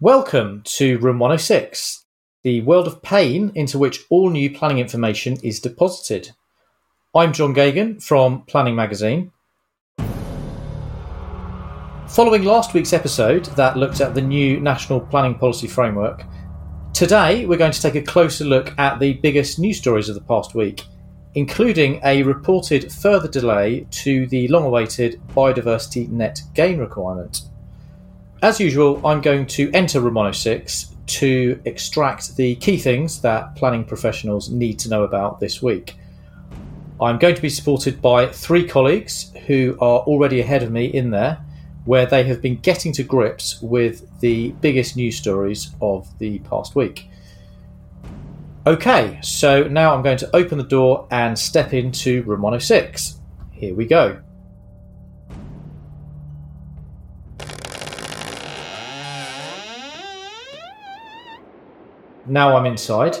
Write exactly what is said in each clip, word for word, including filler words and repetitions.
Welcome to Room one oh six, the world of pain into which all new planning information is deposited. I'm John Gagan from Planning Magazine. Following last week's episode that looked at the new National Planning Policy Framework, today we're going to take a closer look at the biggest news stories of the past week, including a reported further delay to the long-awaited biodiversity net gain requirement. As usual, I'm going to enter Room one oh six to extract the key things that planning professionals need to know about this week. I'm going to be supported by three colleagues who are already ahead of me in there, where they have been getting to grips with the biggest news stories of the past week. Okay, so now I'm going to open the door and step into Room one oh six. Here we go. Now I'm inside.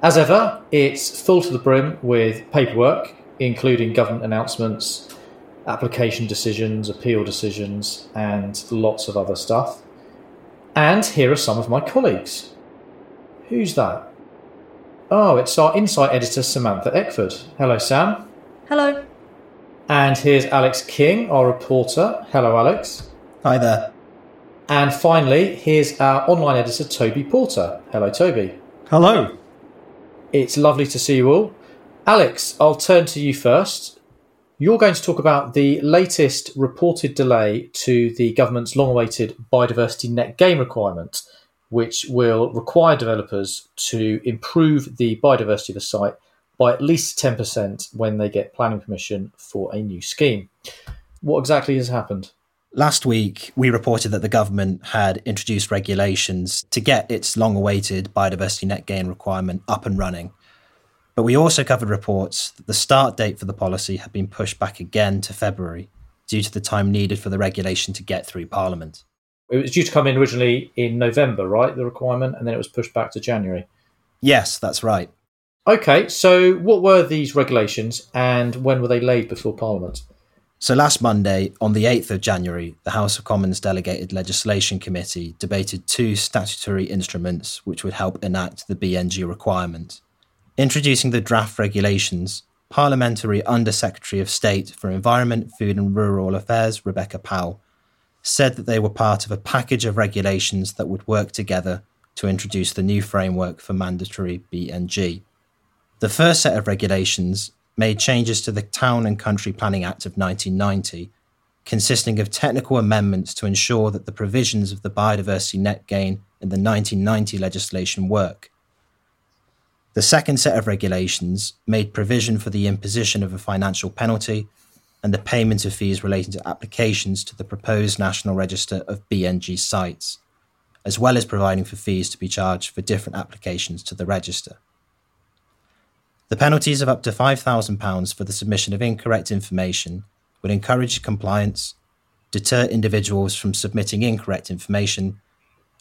As ever, it's full to the brim with paperwork, including government announcements, application decisions, appeal decisions, and lots of other stuff. And here are some of my colleagues. Who's that? Oh, it's our Insight editor, Samantha Eckford. Hello, Sam. Hello. And here's Alex King, our reporter. Hello, Alex. Hi there. And finally, here's our online editor, Toby Porter. Hello, Toby. Hello. It's lovely to see you all. Alex, I'll turn to you first. You're going to talk about the latest reported delay to the government's long-awaited biodiversity net gain requirement, which will require developers to improve the biodiversity of a site by at least ten percent when they get planning permission for a new scheme. What exactly has happened? Last week, we reported that the government had introduced regulations to get its long-awaited biodiversity net gain requirement up and running. But we also covered reports that the start date for the policy had been pushed back again to February due to the time needed for the regulation to get through Parliament. It was due to come in originally in November, right, the requirement, and then it was pushed back to January? Yes, that's right. OK, so what were these regulations and when were they laid before Parliament? So last Monday, on the eighth of January, the House of Commons Delegated Legislation Committee debated two statutory instruments which would help enact the B N G requirement. Introducing the draft regulations, Parliamentary Undersecretary of State for Environment, Food and Rural Affairs, Rebecca Pow, said that they were part of a package of regulations that would work together to introduce the new framework for mandatory B N G. The first set of regulations made changes to the Town and Country Planning Act of nineteen ninety, consisting of technical amendments to ensure that the provisions of the biodiversity net gain in the nineteen ninety legislation work. The second set of regulations made provision for the imposition of a financial penalty and the payment of fees relating to applications to the proposed National Register of B N G sites, as well as providing for fees to be charged for different applications to the register. The penalties of up to five thousand pounds for the submission of incorrect information would encourage compliance, deter individuals from submitting incorrect information,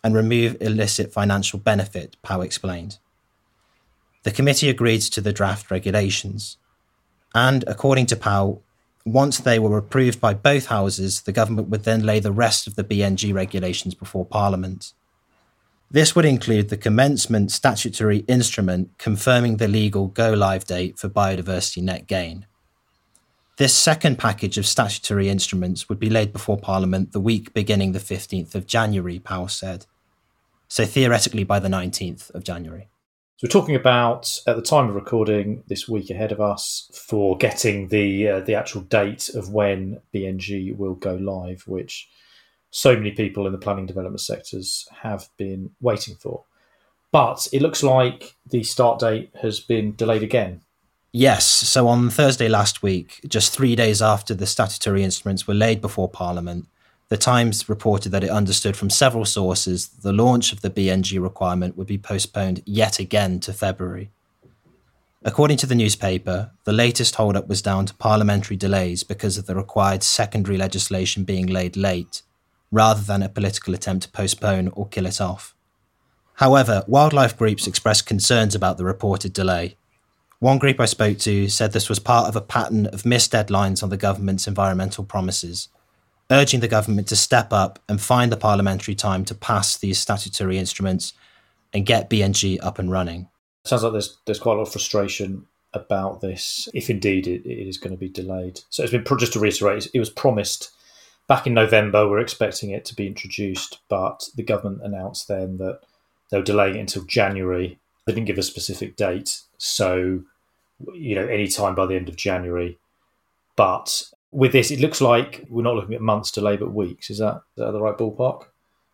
and remove illicit financial benefit, Pow explained. The committee agreed to the draft regulations, and according to Pow, once they were approved by both houses, the government would then lay the rest of the B N G regulations before Parliament. This would include the commencement statutory instrument confirming the legal go-live date for biodiversity net gain. This second package of statutory instruments would be laid before Parliament the week beginning the fifteenth of January, Pow said. So theoretically by the nineteenth of January. So we're talking about, at the time of recording, this week ahead of us for getting the uh, the actual date of when B N G will go live, which so many people in the planning development sectors have been waiting for. But it looks like the start date has been delayed again. Yes. So on Thursday last week, just three days after the statutory instruments were laid before Parliament, the Times reported that it understood from several sources that the launch of the B N G requirement would be postponed yet again to February. According to the newspaper, the latest hold-up was down to parliamentary delays because of the required secondary legislation being laid late, rather than a political attempt to postpone or kill it off. However, wildlife groups expressed concerns about the reported delay. One group I spoke to said this was part of a pattern of missed deadlines on the government's environmental promises, urging the government to step up and find the parliamentary time to pass these statutory instruments and get B N G up and running. It sounds like there's there's quite a lot of frustration about this, if indeed it, it is going to be delayed. So it's been, just to reiterate, it was promised back in November. We're expecting it to be introduced, but the government announced then that they were delaying it until January. They didn't give a specific date, so you know, any time by the end of January. But with this, it looks like we're not looking at months delay, but weeks. Is that, is that the right ballpark?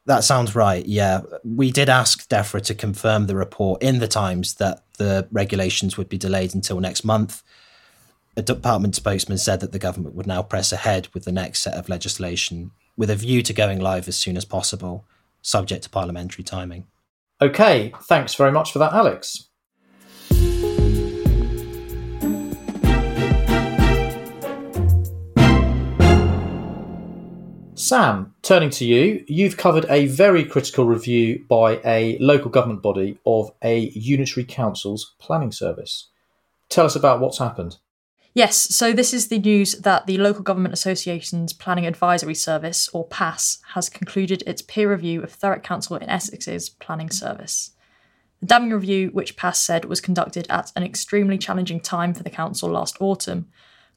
That sounds right, yeah. We did ask DEFRA to confirm the report in the Times that the regulations would be delayed until next month. A department spokesman said that the government would now press ahead with the next set of legislation with a view to going live as soon as possible, subject to parliamentary timing. Okay, thanks very much for that, Alex. Sam, turning to you, you've covered a very critical review by a local government body of a unitary council's planning service. Tell us about what's happened. Yes, so this is the news that the Local Government Association's Planning Advisory Service, or PASS, has concluded its peer review of Thurrock Council in Essex's planning service. The damning review, which PASS said was conducted at an extremely challenging time for the council last autumn,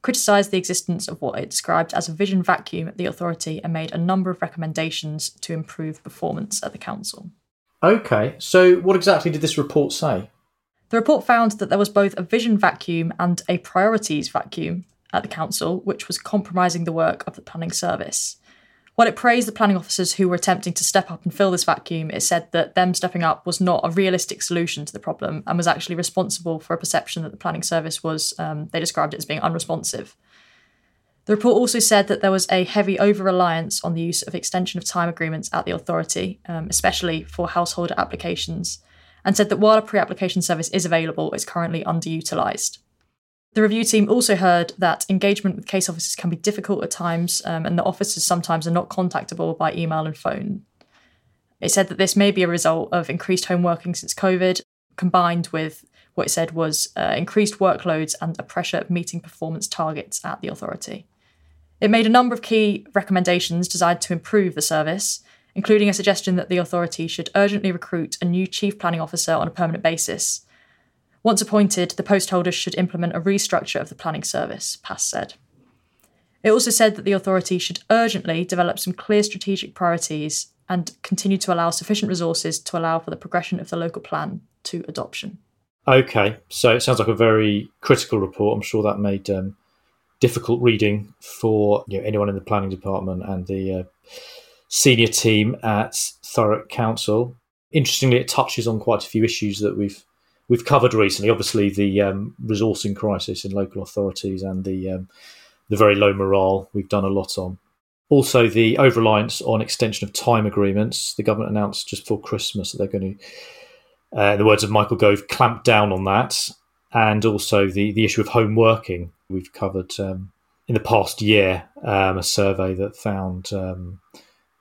criticised the existence of what it described as a vision vacuum at the authority and made a number of recommendations to improve performance at the council. OK, so what exactly did this report say? The report found that there was both a vision vacuum and a priorities vacuum at the council, which was compromising the work of the planning service. While it praised the planning officers who were attempting to step up and fill this vacuum, it said that them stepping up was not a realistic solution to the problem and was actually responsible for a perception that the planning service was, um, they described it as being unresponsive. The report also said that there was a heavy over-reliance on the use of extension of time agreements at the authority, um, especially for householder applications, and said that while a pre-application service is available, it's currently underutilised. The review team also heard that engagement with case officers can be difficult at times, um, and the officers sometimes are not contactable by email and phone. It said that this may be a result of increased home working since COVID, combined with what it said was uh, increased workloads and a pressure of meeting performance targets at the authority. It made a number of key recommendations designed to improve the service, including a suggestion that the authority should urgently recruit a new chief planning officer on a permanent basis. Once appointed, the post holders should implement a restructure of the planning service, PASS said. It also said that the authority should urgently develop some clear strategic priorities and continue to allow sufficient resources to allow for the progression of the local plan to adoption. OK, so it sounds like a very critical report. I'm sure that made um, difficult reading for you know, anyone in the planning department and the uh, senior team at Thurrock Council. Interestingly, it touches on quite a few issues that we've We've covered recently, obviously, the um, resourcing crisis in local authorities and the um, the very low morale we've done a lot on. Also, the over-reliance on extension of time agreements. The government announced just before Christmas that they're going to, uh, in the words of Michael Gove, clamp down on that. And also the, the issue of home working. We've covered um, in the past year um, a survey that found um,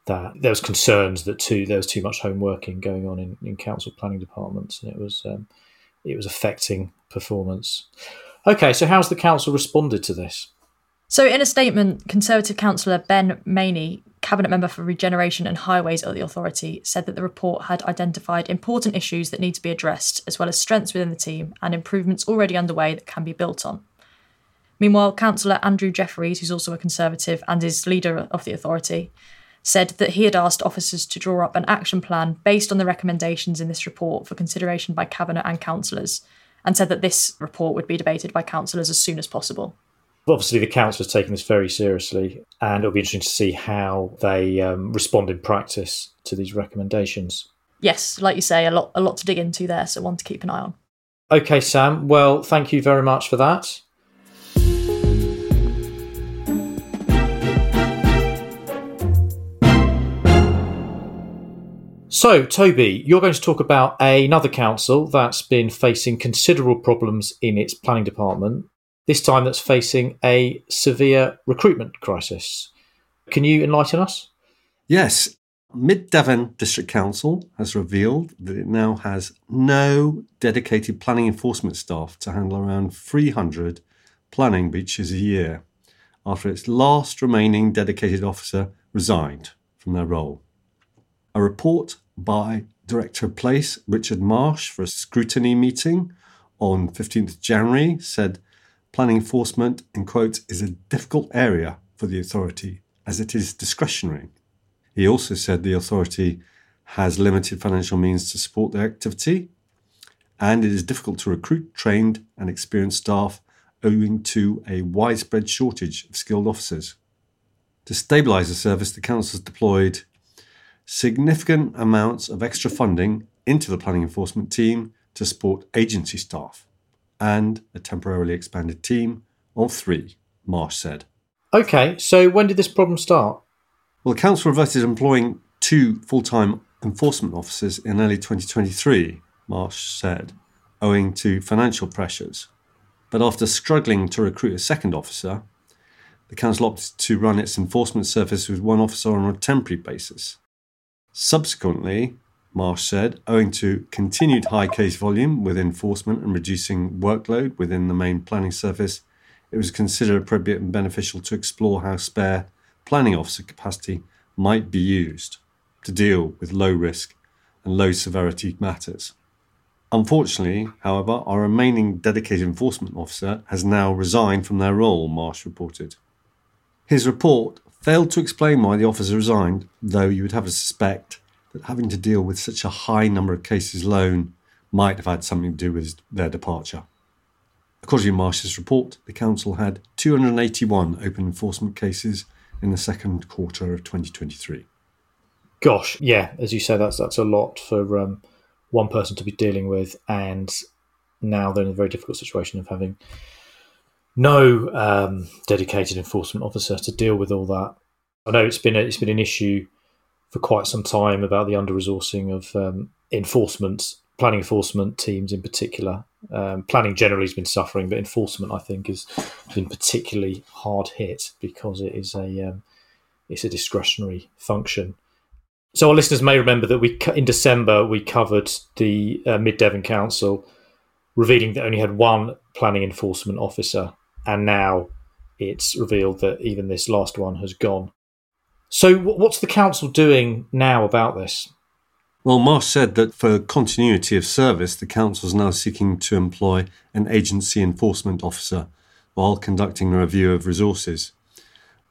that there was concerns that too there was too much home working going on in, in council planning departments. And it was... Um, It was affecting performance. OK, so how's the council responded to this? So in a statement, Conservative councillor Ben Maney, Cabinet Member for Regeneration and Highways at the authority, said that the report had identified important issues that need to be addressed, as well as strengths within the team and improvements already underway that can be built on. Meanwhile, Councillor Andrew Jefferies, who's also a Conservative and is leader of the authority, said that he had asked officers to draw up an action plan based on the recommendations in this report for consideration by Cabinet and councillors, and said that this report would be debated by councillors as soon as possible. Obviously, the council has taken this very seriously, and it'll be interesting to see how they um, respond in practice to these recommendations. Yes, like you say, a lot, a lot to dig into there, so one to keep an eye on. OK, Sam, well, thank you very much for that. So, Toby, you're going to talk about another council that's been facing considerable problems in its planning department, this time that's facing a severe recruitment crisis. Can you enlighten us? Yes. Mid-Devon District Council has revealed that it now has no dedicated planning enforcement staff to handle around three hundred planning breaches a year, after its last remaining dedicated officer resigned from their role. A report by Director of Place Richard Marsh for a scrutiny meeting on fifteenth of January said planning enforcement, in quotes, is a difficult area for the authority as it is discretionary. He also said the authority has limited financial means to support their activity and it is difficult to recruit trained and experienced staff owing to a widespread shortage of skilled officers. To stabilise the service, the Council has deployed significant amounts of extra funding into the planning enforcement team to support agency staff and a temporarily expanded team of three, Marsh said. OK, so when did this problem start? Well, the Council reverted employing two full-time enforcement officers in early twenty twenty-three, Marsh said, owing to financial pressures. But after struggling to recruit a second officer, the Council opted to run its enforcement service with one officer on a temporary basis. Subsequently, Marsh said, owing to continued high case volume with enforcement and reducing workload within the main planning service, it was considered appropriate and beneficial to explore how spare planning officer capacity might be used to deal with low risk and low severity matters. Unfortunately, however, our remaining dedicated enforcement officer has now resigned from their role, Marsh reported. His report failed to explain why the officer resigned, though you would have to suspect that having to deal with such a high number of cases alone might have had something to do with their departure. According to Marsh's report, the Council had two hundred eighty-one open enforcement cases in the second quarter of twenty twenty-three. Gosh, yeah, as you say, that's that's a lot for um, one person to be dealing with, and now they're in a very difficult situation of having no um, dedicated enforcement officer to deal with all that. I know it's been a, it's been an issue for quite some time about the under-resourcing of um, enforcement, planning enforcement teams in particular. Um, planning generally has been suffering, but enforcement, I think, has been particularly hard hit because it is a um, it's a discretionary function. So our listeners may remember that we in December we covered the uh, Mid-Devon Council, revealing that only had one planning enforcement officer, and now it's revealed that even this last one has gone. So what's the council doing now about this? Well, Marsh said that for continuity of service, the council is now seeking to employ an agency enforcement officer while conducting a review of resources.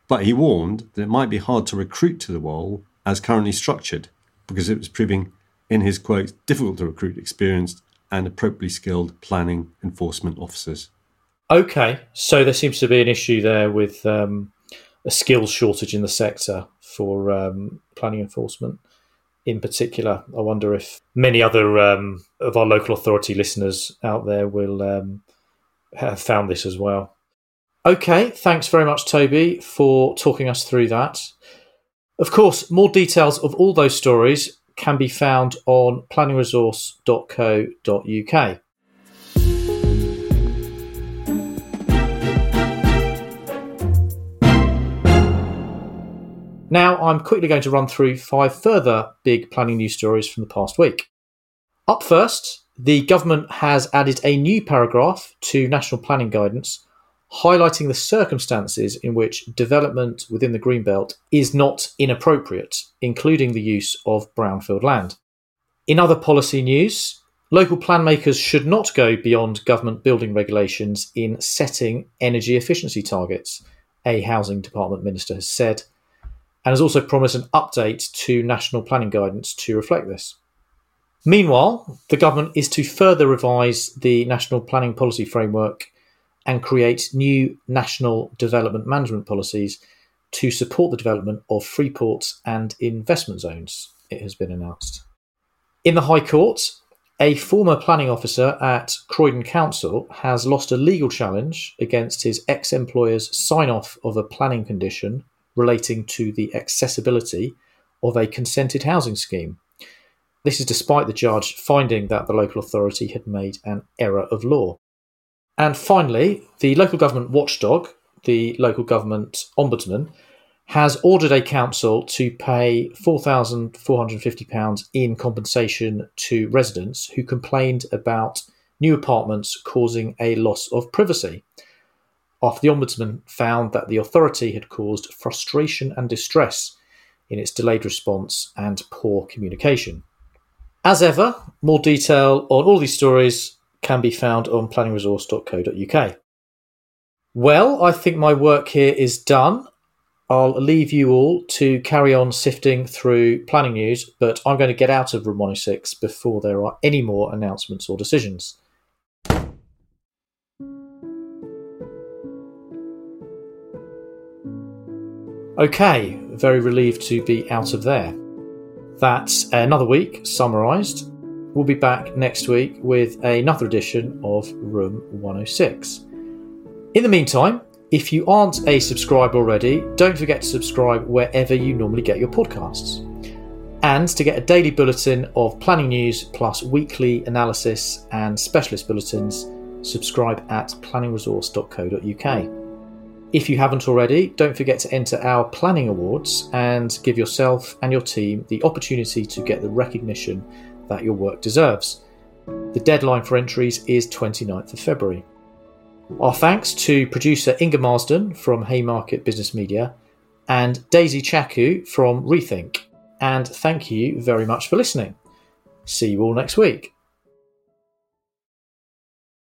But he warned that it might be hard to recruit to the role as currently structured because it was proving, in his quotes, difficult to recruit experienced and appropriately skilled planning enforcement officers. OK, so there seems to be an issue there with um, a skills shortage in the sector for um, planning enforcement. In particular, I wonder if many other um, of our local authority listeners out there will um, have found this as well. OK, thanks very much, Toby, for talking us through that. Of course, more details of all those stories can be found on planning resource dot co dot uk. Now I'm quickly going to run through five further big planning news stories from the past week. Up first, the government has added a new paragraph to National Planning Guidance highlighting the circumstances in which development within the Greenbelt is not inappropriate, including the use of brownfield land. In other policy news, local plan makers should not go beyond government building regulations in setting energy efficiency targets, a Housing Department Minister has said, and has also promised an update to National Planning Guidance to reflect this. Meanwhile, the government is to further revise the National Planning Policy Framework and create new national development management policies to support the development of free ports and investment zones, it has been announced. In the High Court, a former planning officer at Croydon Council has lost a legal challenge against his ex-employer's sign-off of a planning condition relating to the accessibility of a consented housing scheme. This is despite the judge finding that the local authority had made an error of law. And finally, the local government watchdog, the local government ombudsman, has ordered a council to pay four thousand four hundred fifty pounds in compensation to residents who complained about new apartments causing a loss of privacy. after the Ombudsman found that the authority had caused frustration and distress in its delayed response and poor communication. As ever, more detail on all these stories can be found on planning resource dot co dot U K. Well, I think my work here is done. I'll leave you all to carry on sifting through planning news, but I'm going to get out of Room one oh six before there are any more announcements or decisions. Okay, very relieved to be out of there. That's another week summarised. We'll be back next week with another edition of Room one oh six. In the meantime, if you aren't a subscriber already, don't forget to subscribe wherever you normally get your podcasts. And to get a daily bulletin of planning news plus weekly analysis and specialist bulletins, subscribe at planning resource dot co dot U K. If you haven't already, don't forget to enter our Planning Awards and give yourself and your team the opportunity to get the recognition that your work deserves. The deadline for entries is twenty-ninth of February. Our thanks to producer Inga Marsden from Haymarket Business Media and Daisy Chaku from Rethink. And thank you very much for listening. See you all next week.